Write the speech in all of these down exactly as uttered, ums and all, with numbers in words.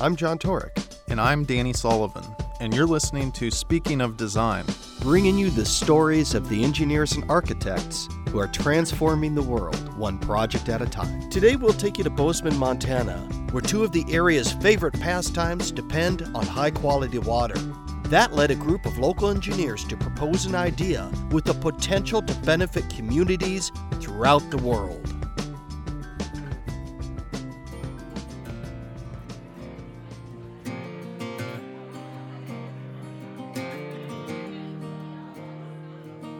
I'm John Torek. And I'm Danny Sullivan. And you're listening to Speaking of Design, bringing you the stories of the engineers and architects who are transforming the world one project at a time. Today we'll take you to Bozeman, Montana, where two of the area's favorite pastimes depend on high-quality water. That led a group of local engineers to propose an idea with the potential to benefit communities throughout the world.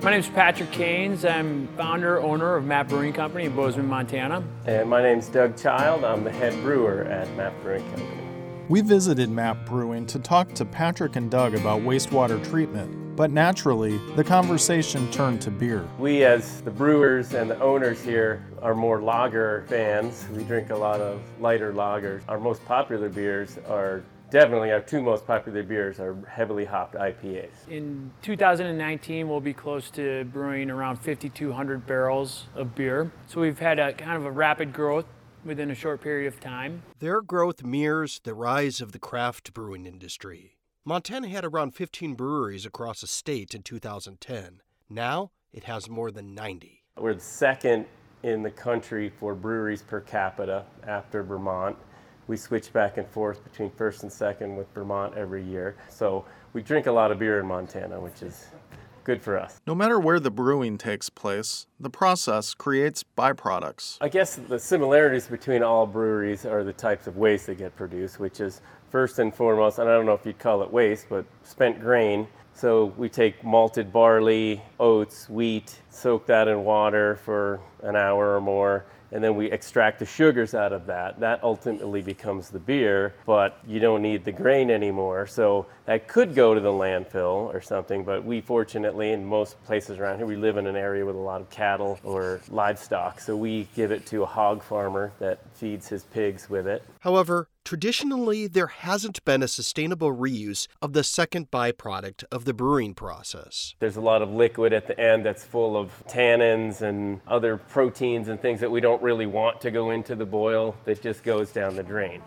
My name is Patrick Keynes. I'm founder, owner of MAP Brewing Company in Bozeman, Montana. And my name's Doug Child. I'm the head brewer at MAP Brewing Company. We visited MAP Brewing to talk to Patrick and Doug about wastewater treatment, but naturally, the conversation turned to beer. We, as the brewers and the owners here, are more lager fans. We drink a lot of lighter lagers. Our most popular beers are definitely our two most popular beers are heavily hopped I P As. In two thousand nineteen, we'll be close to brewing around fifty-two hundred barrels of beer. So we've had a kind of a rapid growth within a short period of time. Their growth mirrors the rise of the craft brewing industry. Montana had around fifteen breweries across the state in two thousand ten. Now it has more than ninety. We're the second in the country for breweries per capita after Vermont. We switch back and forth between first and second with Vermont every year. So we drink a lot of beer in Montana, which is good for us. No matter where the brewing takes place, the process creates byproducts. I guess the similarities between all breweries are the types of waste that get produced, which is first and foremost, and I don't know if you'd call it waste, but spent grain. So we take malted barley, oats, wheat, soak that in water for an hour or more, and then we extract the sugars out of that. That ultimately becomes the beer, but you don't need the grain anymore. So that could go to the landfill or something, but we fortunately, in most places around here, we live in an area with a lot of cattle or livestock. So we give it to a hog farmer that feeds his pigs with it. However, traditionally, there hasn't been a sustainable reuse of the second byproduct of the brewing process. There's a lot of liquid at the end that's full of tannins and other proteins and things that we don't really want to go into the boil that just goes down the drain.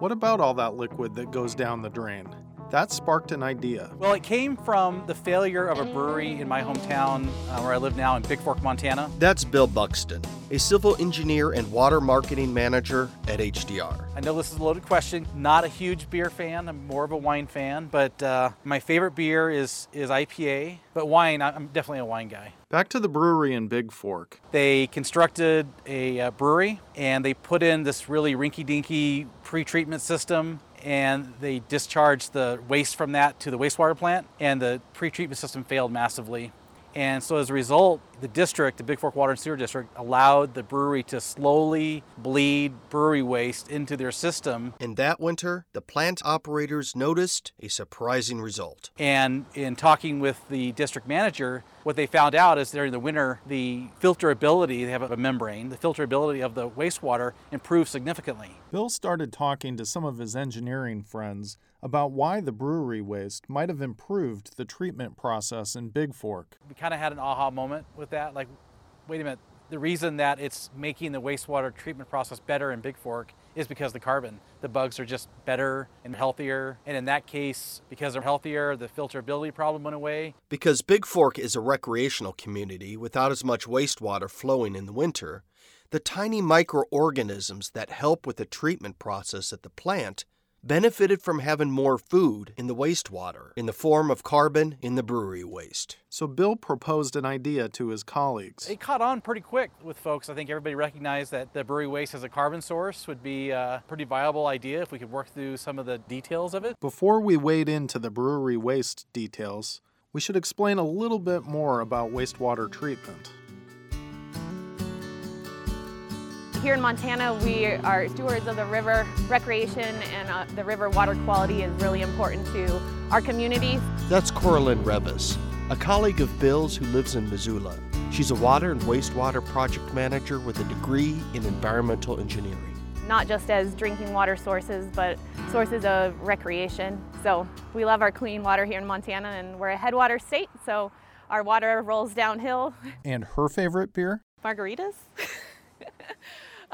What about all that liquid that goes down the drain? That sparked an idea. Well, it came from the failure of a brewery in my hometown, uh, where I live now in Bigfork, Montana. That's Bill Buxton, a civil engineer and water marketing manager at H D R. I know this is a loaded question. Not a huge beer fan. I'm more of a wine fan, but uh, my favorite beer is, is I P A. But wine, I'm definitely a wine guy. Back to the brewery in Big Fork. They constructed a uh, brewery, and they put in this really rinky-dinky pre-treatment system, and they discharged the waste from that to the wastewater plant, and the pretreatment system failed massively. And so as a result, the district, the Big Fork Water and Sewer District, allowed the brewery to slowly bleed brewery waste into their system. And that winter, the plant operators noticed a surprising result. And in talking with the district manager, what they found out is during the winter, the filterability, they have a membrane, the filterability of the wastewater improved significantly. Bill started talking to some of his engineering friends about why the brewery waste might have improved the treatment process in Big Fork. We kind of had an aha moment with that, like, wait a minute, the reason that it's making the wastewater treatment process better in Big Fork is because the carbon. The bugs are just better and healthier, and in that case, because they're healthier, the filterability problem went away. Because Big Fork is a recreational community without as much wastewater flowing in the winter, the tiny microorganisms that help with the treatment process at the plant benefited from having more food in the wastewater in the form of carbon in the brewery waste. So Bill proposed an idea to his colleagues. It caught on pretty quick with folks. I think everybody recognized that the brewery waste as a carbon source would be a pretty viable idea if we could work through some of the details of it. Before we wade into the brewery waste details, we should explain a little bit more about wastewater treatment. Here in Montana, we are stewards of the river. Recreation and uh, the river water quality is really important to our community. That's Coralyn Revis, a colleague of Bill's who lives in Missoula. She's a water and wastewater project manager with a degree in environmental engineering. Not just as drinking water sources, but sources of recreation. So we love our clean water here in Montana, and we're a headwater state, so our water rolls downhill. And her favorite beer? Margaritas.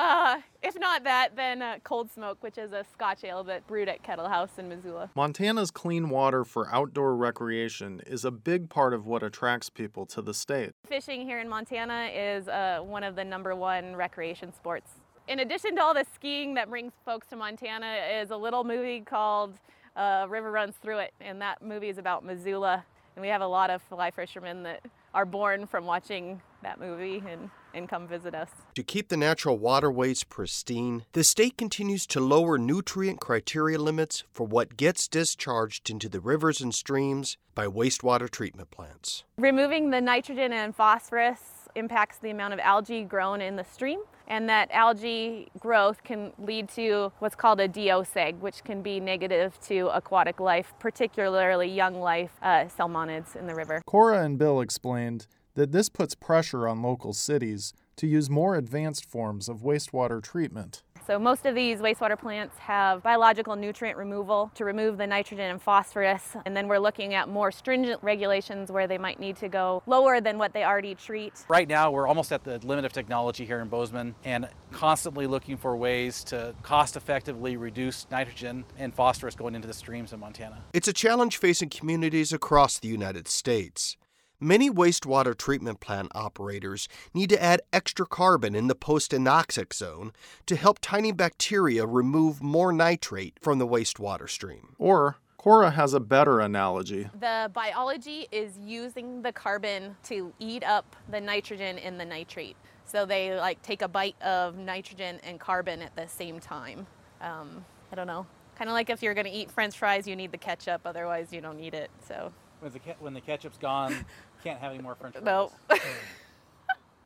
Uh, if not that, then uh, Cold Smoke, which is a Scotch ale that brewed at Kettle House in Missoula. Montana's clean water for outdoor recreation is a big part of what attracts people to the state. Fishing here in Montana is uh, one of the number one recreation sports. In addition to all the skiing that brings folks to Montana is a little movie called uh, River Runs Through It, and that movie is about Missoula. And we have a lot of fly fishermen that are born from watching that movie and, and come visit us. To keep the natural waterways pristine, the state continues to lower nutrient criteria limits for what gets discharged into the rivers and streams by wastewater treatment plants. Removing the nitrogen and phosphorus impacts the amount of algae grown in the stream, and that algae growth can lead to what's called a D O seg, which can be negative to aquatic life, particularly young life, uh, salmonids in the river. Cora and Bill explained that this puts pressure on local cities to use more advanced forms of wastewater treatment. So most of these wastewater plants have biological nutrient removal to remove the nitrogen and phosphorus, and then we're looking at more stringent regulations where they might need to go lower than what they already treat. Right now we're almost at the limit of technology here in Bozeman and constantly looking for ways to cost effectively reduce nitrogen and phosphorus going into the streams in Montana. It's a challenge facing communities across the United States. Many wastewater treatment plant operators need to add extra carbon in the post-anoxic zone to help tiny bacteria remove more nitrate from the wastewater stream. Or, Cora has a better analogy. The biology is using the carbon to eat up the nitrogen and the nitrate. So they like take a bite of nitrogen and carbon at the same time. Um, I don't know. Kind of like if you're going to eat French fries, you need the ketchup, otherwise you don't need it. So When the, when the ketchup's gone, can't have any more French fries. No.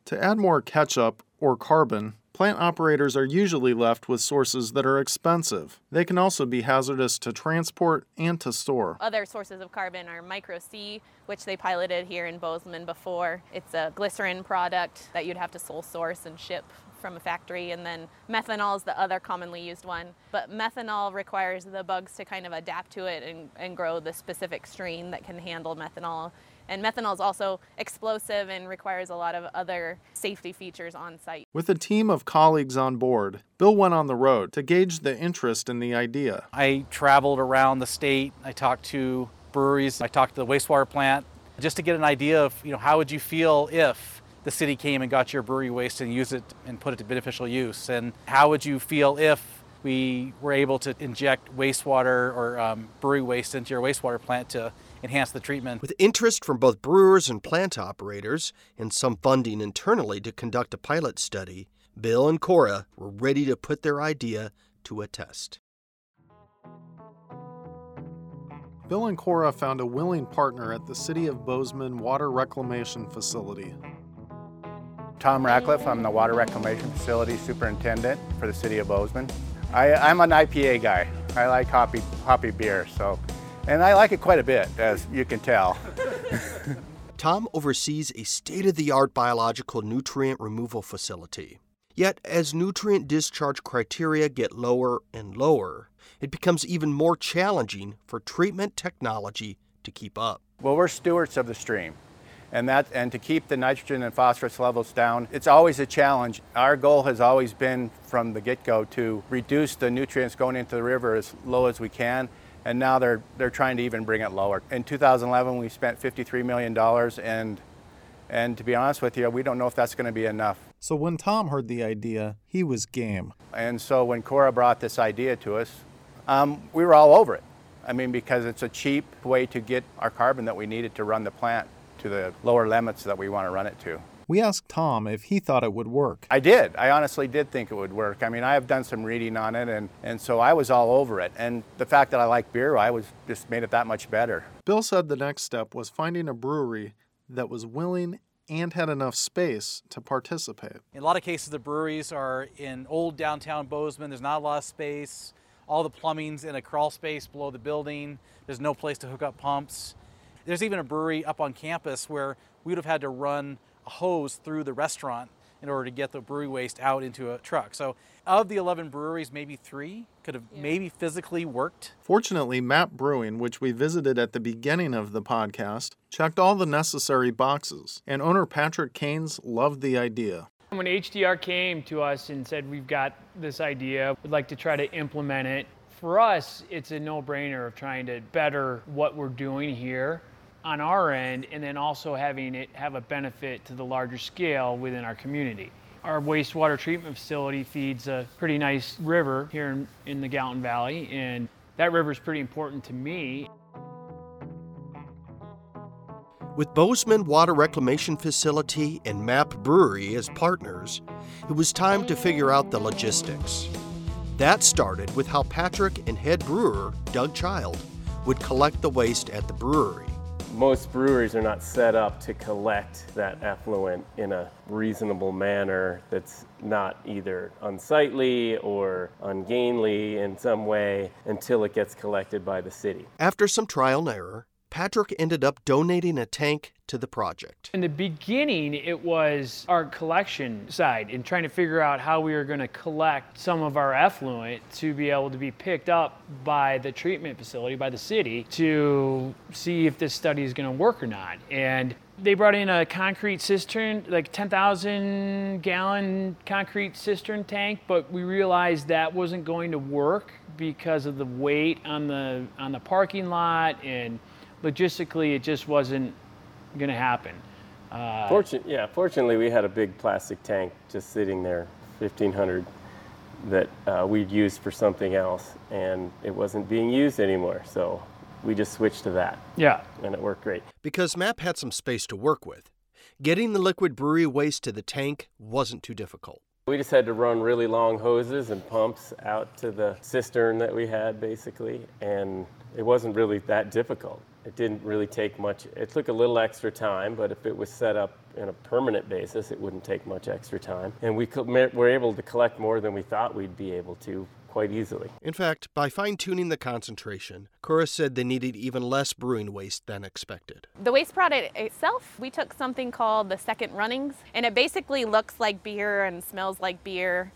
To add more ketchup or carbon, plant operators are usually left with sources that are expensive. They can also be hazardous to transport and to store. Other sources of carbon are micro-C, which they piloted here in Bozeman before. It's a glycerin product that you'd have to sole source and ship from a factory, and then methanol is the other commonly used one. But methanol requires the bugs to kind of adapt to it and, and grow the specific strain that can handle methanol. And methanol is also explosive and requires a lot of other safety features on site. With a team of colleagues on board, Bill went on the road to gauge the interest in the idea. I traveled around the state. I talked to breweries. I talked to the wastewater plant just to get an idea of, you know, how would you feel if the city came and got your brewery waste and used it and put it to beneficial use? And how would you feel if we were able to inject wastewater or um, brewery waste into your wastewater plant to enhance the treatment? With interest from both brewers and plant operators and some funding internally to conduct a pilot study, Bill and Cora were ready to put their idea to a test. Bill and Cora found a willing partner at the City of Bozeman Water Reclamation Facility. Tom Ratcliffe, I'm the Water Reclamation Facility Superintendent for the City of Bozeman. I, I'm an I P A guy. I like hoppy, hoppy beer, so, and I like it quite a bit, as you can tell. Tom oversees a state-of-the-art biological nutrient removal facility. Yet, as nutrient discharge criteria get lower and lower, it becomes even more challenging for treatment technology to keep up. Well, we're stewards of the stream. And that, and to keep the nitrogen and phosphorus levels down, it's always a challenge. Our goal has always been from the get-go to reduce the nutrients going into the river as low as we can, and now they're they're trying to even bring it lower. In two thousand eleven, we spent fifty-three million dollars, and and to be honest with you, we don't know if that's going to be enough. So when Tom heard the idea, he was game. And so when Cora brought this idea to us, um, we were all over it. I mean, because it's a cheap way to get our carbon that we needed to run the plant to the lower limits that we want to run it to. We asked Tom if he thought it would work. I did. I honestly did think it would work. I mean, I have done some reading on it, and, and so I was all over it. And the fact that I like beer, I was just made it that much better. Bill said the next step was finding a brewery that was willing and had enough space to participate. In a lot of cases, the breweries are in old downtown Bozeman. There's not a lot of space. All the plumbing's in a crawl space below the building. There's no place to hook up pumps. There's even a brewery up on campus where we would have had to run a hose through the restaurant in order to get the brewery waste out into a truck. So of the eleven breweries, maybe three could have yeah. maybe physically worked. Fortunately, MAP Brewing, which we visited at the beginning of the podcast, checked all the necessary boxes, and owner Patrick Keynes loved the idea. When H D R came to us and said, we've got this idea, we'd like to try to implement it, for us, it's a no-brainer of trying to better what we're doing here on our end, and then also having it have a benefit to the larger scale within our community. Our wastewater treatment facility feeds a pretty nice river here in, in the Gallatin Valley, and that river is pretty important to me. With Bozeman Water Reclamation Facility and MAP Brewery as partners, it was time to figure out the logistics. That started with how Patrick and head brewer Doug Child would collect the waste at the brewery. Most breweries are not set up to collect that effluent in a reasonable manner that's not either unsightly or ungainly in some way until it gets collected by the city. After some trial and error, Patrick ended up donating a tank to the project. In the beginning, it was our collection side and trying to figure out how we were going to collect some of our effluent to be able to be picked up by the treatment facility, by the city, to see if this study is going to work or not. And they brought in a concrete cistern, like ten thousand gallon concrete cistern tank, but we realized that wasn't going to work because of the weight on the on the parking lot, and logistically, it just wasn't going to happen. Uh, Fortun- yeah, fortunately, we had a big plastic tank just sitting there, fifteen hundred, that uh, we'd used for something else, and it wasn't being used anymore, so we just switched to that. Yeah. And it worked great. Because MAP had some space to work with, getting the liquid brewery waste to the tank wasn't too difficult. We just had to run really long hoses and pumps out to the cistern that we had, basically, and it wasn't really that difficult. It didn't really take much. It took a little extra time, but if it was set up on a permanent basis, it wouldn't take much extra time. And we were able to collect more than we thought we'd be able to quite easily. In fact, by fine-tuning the concentration, Cora said they needed even less brewing waste than expected. The waste product itself, we took something called the second runnings, and it basically looks like beer and smells like beer.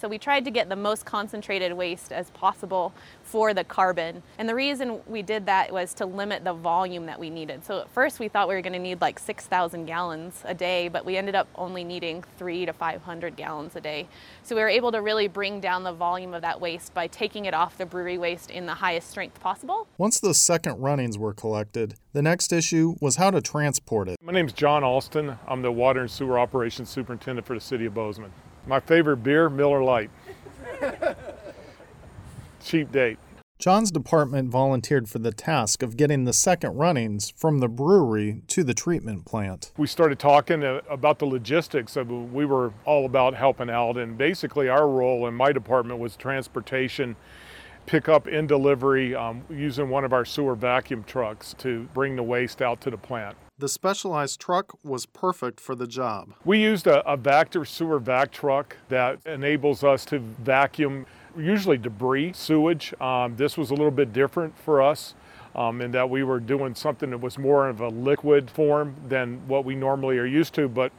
So we tried to get the most concentrated waste as possible for the carbon. And the reason we did that was to limit the volume that we needed. So at first we thought we were going to need like six thousand gallons a day, but we ended up only needing three to five hundred gallons a day. So we were able to really bring down the volume of that waste by taking it off the brewery waste in the highest strength possible. Once the second runnings were collected, the next issue was how to transport it. My name's John Alston. I'm the Water and Sewer Operations Superintendent for the City of Bozeman. My favorite beer, Miller Lite. Cheap date. John's department volunteered for the task of getting the second runnings from the brewery to the treatment plant. We started talking about the logistics of we were all about helping out, and basically our role in my department was transportation, pickup and delivery, um, using one of our sewer vacuum trucks to bring the waste out to the plant. The specialized truck was perfect for the job. We used a, a Vactor Sewer Vac truck that enables us to vacuum usually debris, sewage. Um, this was a little bit different for us um, in that we were doing something that was more of a liquid form than what we normally are used to, but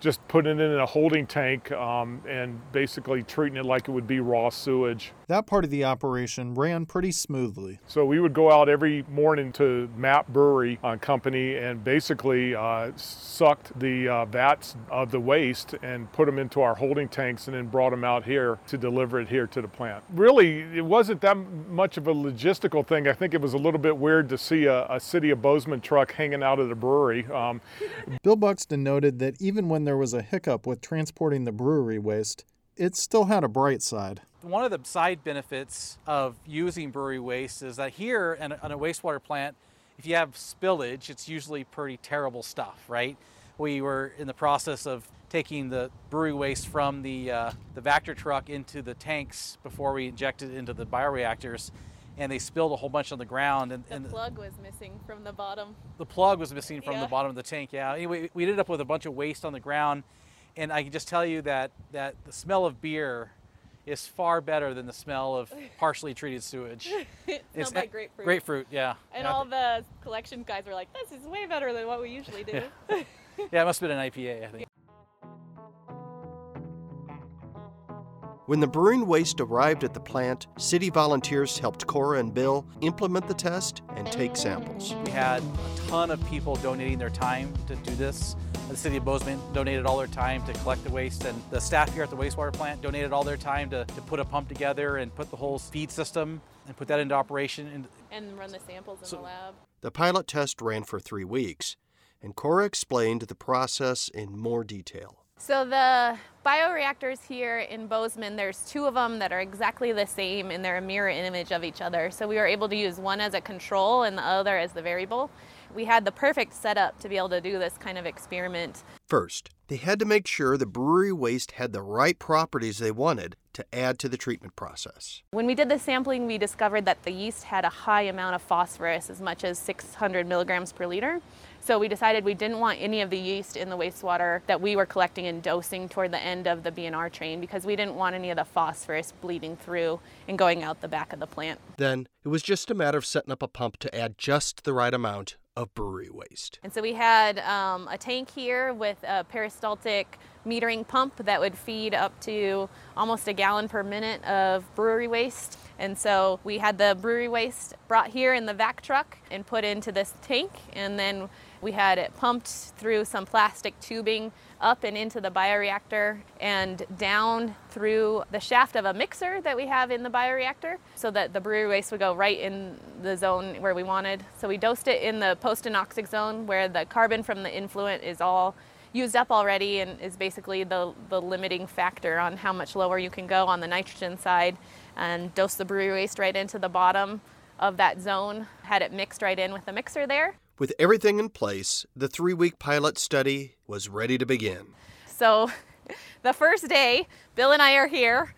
just putting it in a holding tank um, and basically treating it like it would be raw sewage. That part of the operation ran pretty smoothly. So we would go out every morning to MAP Brewery uh, Company and basically uh, sucked the uh, vats of the waste and put them into our holding tanks and then brought them out here to deliver it here to the plant. Really, it wasn't that much of a logistical thing. I think it was a little bit weird to see a, a City of Bozeman truck hanging out of the brewery. Um, Bill Buxton noted that even when there There was a hiccup with transporting the brewery waste, it still had a bright side. One of the side benefits of using brewery waste is that here in a, in a wastewater plant, if you have spillage, it's usually pretty terrible stuff, right? We were in the process of taking the brewery waste from the, uh, the Vactor truck into the tanks before we injected it into the bioreactors, and they spilled a whole bunch on the ground. And, and the plug was missing from the bottom. The plug was missing from yeah. the bottom of the tank, yeah. Anyway, we ended up with a bunch of waste on the ground, and I can just tell you that, that the smell of beer is far better than the smell of partially treated sewage. It it's smelled like grapefruit. Grapefruit, yeah. And yeah. all the collection guys were like, this is way better than what we usually do. Yeah, yeah, it must have been an I P A, I think. Yeah. When the brewing waste arrived at the plant, city volunteers helped Cora and Bill implement the test and take samples. We had a ton of people donating their time to do this. The city of Bozeman donated all their time to collect the waste, and the staff here at the wastewater plant donated all their time to, to put a pump together and put the whole feed system and put that into operation. And, and run the samples in so, the lab. The pilot test ran for three weeks, and Cora explained the process in more detail. So the bioreactors here in Bozeman, there's two of them that are exactly the same, and they're a mirror image of each other. So we were able to use one as a control and the other as the variable. We had the perfect setup to be able to do this kind of experiment. First, they had to make sure the brewery waste had the right properties they wanted to add to the treatment process. When we did the sampling, we discovered that the yeast had a high amount of phosphorus, as much as six hundred milligrams per liter. So we decided we didn't want any of the yeast in the wastewater that we were collecting and dosing toward the end of the B N R train, because we didn't want any of the phosphorus bleeding through and going out the back of the plant. Then it was just a matter of setting up a pump to add just the right amount of brewery waste. And so we had um, a tank here with a peristaltic metering pump that would feed up to almost a gallon per minute of brewery waste. And so we had the brewery waste brought here in the vac truck and put into this tank, and then we had it pumped through some plastic tubing up and into the bioreactor and down through the shaft of a mixer that we have in the bioreactor, so that the brewery waste would go right in the zone where we wanted. So we dosed it in the post-anoxic zone, where the carbon from the influent is all used up already and is basically the, the limiting factor on how much lower you can go on the nitrogen side, and dose the brewery waste right into the bottom of that zone, had it mixed right in with the mixer there. With everything in place, the three-week pilot study was ready to begin. So the first day, Bill and I are here,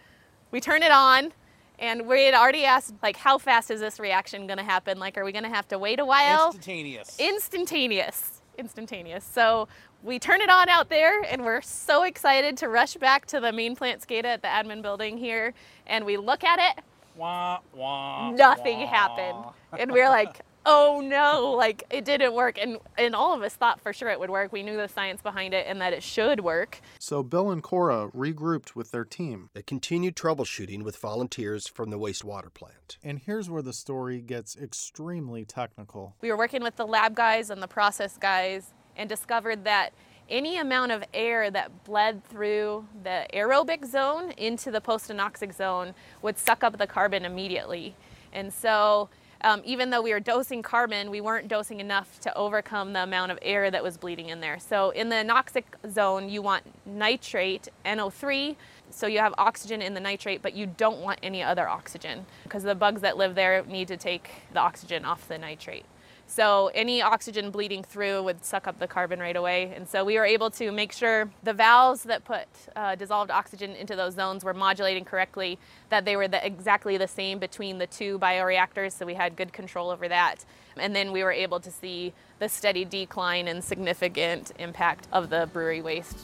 we turn it on, and we had already asked, like, how fast is this reaction going to happen? Like, are we going to have to wait a while? Instantaneous. Instantaneous. Instantaneous. So we turn it on out there, and we're so excited to rush back to the main plant SCADA at the admin building here, and we look at it. Wah, wah, nothing wah. happened. And we're like, oh no, like, it didn't work. And, and all of us thought for sure it would work. We knew the science behind it and that it should work. So Bill and Cora regrouped with their team. They continued troubleshooting with volunteers from the wastewater plant. And here's where the story gets extremely technical. We were working with the lab guys and the process guys, and discovered that any amount of air that bled through the aerobic zone into the post-anoxic zone would suck up the carbon immediately. And so um, even though we were dosing carbon, we weren't dosing enough to overcome the amount of air that was bleeding in there. So in the anoxic zone, you want nitrate, N O three, so you have oxygen in the nitrate, but you don't want any other oxygen, because the bugs that live there need to take the oxygen off the nitrate. So any oxygen bleeding through would suck up the carbon right away. And so we were able to make sure the valves that put uh, dissolved oxygen into those zones were modulating correctly, that they were the, exactly the same between the two bioreactors, so we had good control over that. And then we were able to see the steady decline and significant impact of the brewery waste.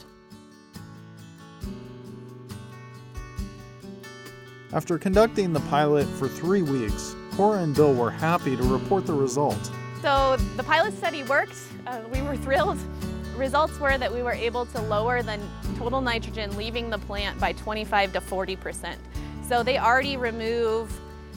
After conducting the pilot for three weeks, Cora and Bill were happy to report the result. So the pilot study worked. Uh, we were thrilled. Results were that we were able to lower the total nitrogen leaving the plant by twenty-five to forty percent. So they already remove,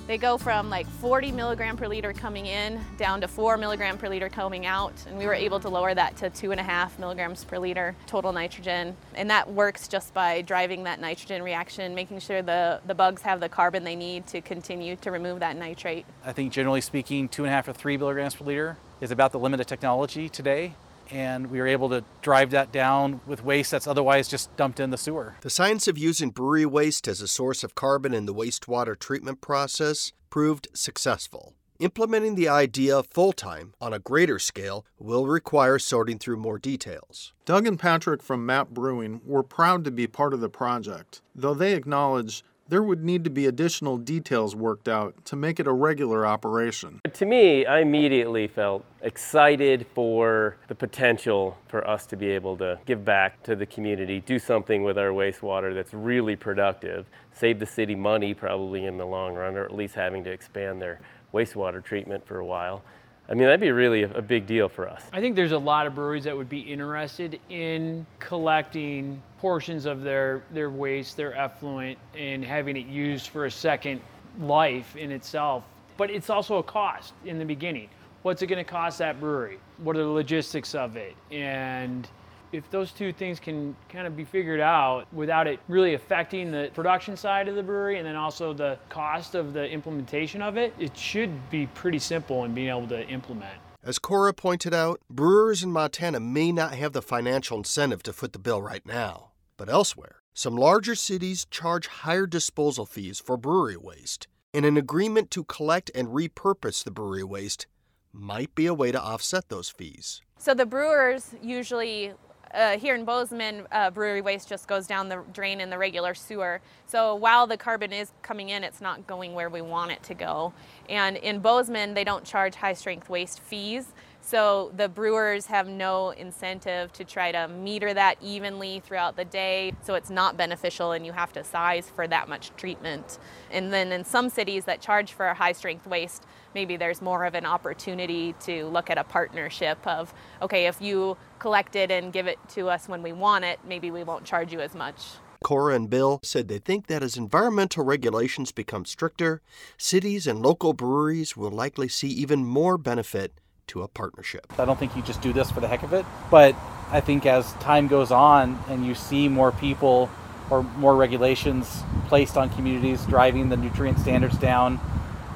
they go from like forty milligram per liter coming in down to four milligram per liter coming out. And we were able to lower that to two and a half milligrams per liter total nitrogen. And that works just by driving that nitrogen reaction, making sure the, the bugs have the carbon they need to continue to remove that nitrate. I think generally speaking, two and a half or three milligrams per liter is about the limit of technology today, and we were able to drive that down with waste that's otherwise just dumped in the sewer. The science of using brewery waste as a source of carbon in the wastewater treatment process proved successful. Implementing the idea full-time on a greater scale will require sorting through more details. Doug and Patrick from MAP Brewing were proud to be part of the project, though they acknowledge there would need to be additional details worked out to make it a regular operation. To me, I immediately felt excited for the potential for us to be able to give back to the community, do something with our wastewater that's really productive, save the city money probably in the long run, or at least having to expand their wastewater treatment for a while. I mean, that'd be really a big deal for us. I think there's a lot of breweries that would be interested in collecting portions of their, their waste, their effluent, and having it used for a second life in itself. But it's also a cost in the beginning. What's it gonna cost that brewery? What are the logistics of it? And if those two things can kind of be figured out without it really affecting the production side of the brewery and then also the cost of the implementation of it, it should be pretty simple in being able to implement. As Cora pointed out, brewers in Montana may not have the financial incentive to foot the bill right now, but elsewhere, some larger cities charge higher disposal fees for brewery waste, and an agreement to collect and repurpose the brewery waste might be a way to offset those fees. So the brewers usually... Uh, here in Bozeman, uh, brewery waste just goes down the drain in the regular sewer. So while the carbon is coming in, it's not going where we want it to go. And in Bozeman, they don't charge high-strength waste fees. So the brewers have no incentive to try to meter that evenly throughout the day. So it's not beneficial, and you have to size for that much treatment. And then in some cities that charge for high-strength waste, maybe there's more of an opportunity to look at a partnership of, okay, if you collect it and give it to us when we want it, maybe we won't charge you as much. Cora and Bill said they think that as environmental regulations become stricter, cities and local breweries will likely see even more benefit to a partnership. I don't think you just do this for the heck of it, but I think as time goes on and you see more people or more regulations placed on communities driving the nutrient standards down,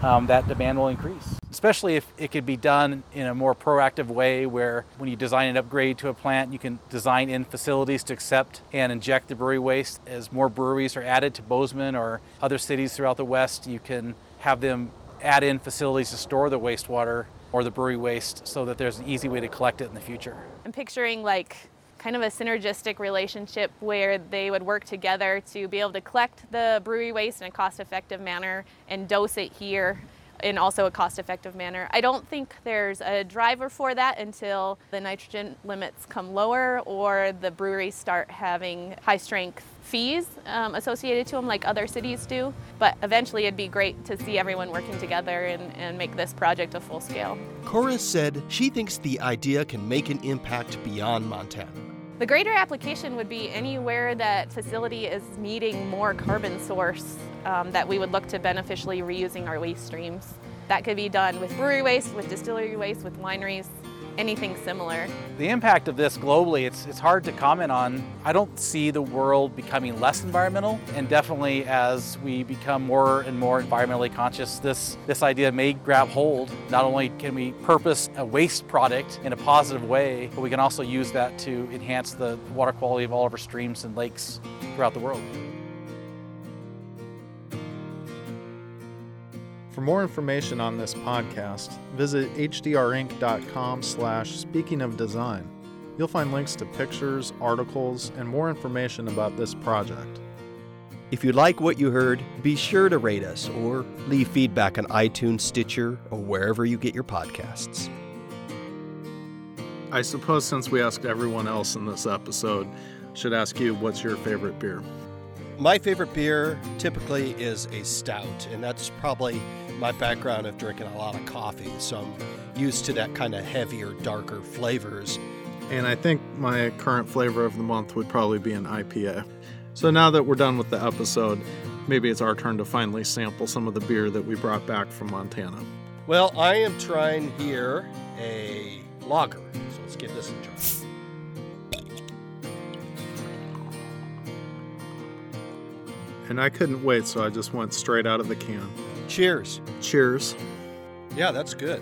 Um, that demand will increase, especially if it could be done in a more proactive way where when you design an upgrade to a plant, you can design in facilities to accept and inject the brewery waste. As more breweries are added to Bozeman or other cities throughout the West, you can have them add in facilities to store the wastewater or the brewery waste so that there's an easy way to collect it in the future. I'm picturing like kind of a synergistic relationship where they would work together to be able to collect the brewery waste in a cost-effective manner and dose it here in also a cost-effective manner. I don't think there's a driver for that until the nitrogen limits come lower or the breweries start having high-strength fees um, associated to them like other cities do. But eventually it'd be great to see everyone working together and, and make this project a full scale. Cora said she thinks the idea can make an impact beyond Montana. The greater application would be anywhere that facility is needing more carbon source um, that we would look to beneficially reusing our waste streams. That could be done with brewery waste, with distillery waste, with wineries, anything similar. The impact of this globally, it's, it's hard to comment on. I don't see the world becoming less environmental, and definitely as we become more and more environmentally conscious, this, this idea may grab hold. Not only can we purpose a waste product in a positive way, but we can also use that to enhance the water quality of all of our streams and lakes throughout the world. For more information on this podcast, visit hdrinc.com slash speaking of design. You'll find links to pictures, articles, and more information about this project. If you like what you heard, be sure to rate us or leave feedback on iTunes, Stitcher, or wherever you get your podcasts. I suppose since we asked everyone else in this episode, I should ask you, what's your favorite beer? My favorite beer typically is a stout, and that's probably my background of drinking a lot of coffee, so I'm used to that kind of heavier, darker flavors. And I think my current flavor of the month would probably be an I P A. So now that we're done with the episode, maybe it's our turn to finally sample some of the beer that we brought back from Montana. Well, I am trying here a lager, so let's give this a try. And I couldn't wait, so I just went straight out of the can. Cheers. Cheers. Yeah, that's good.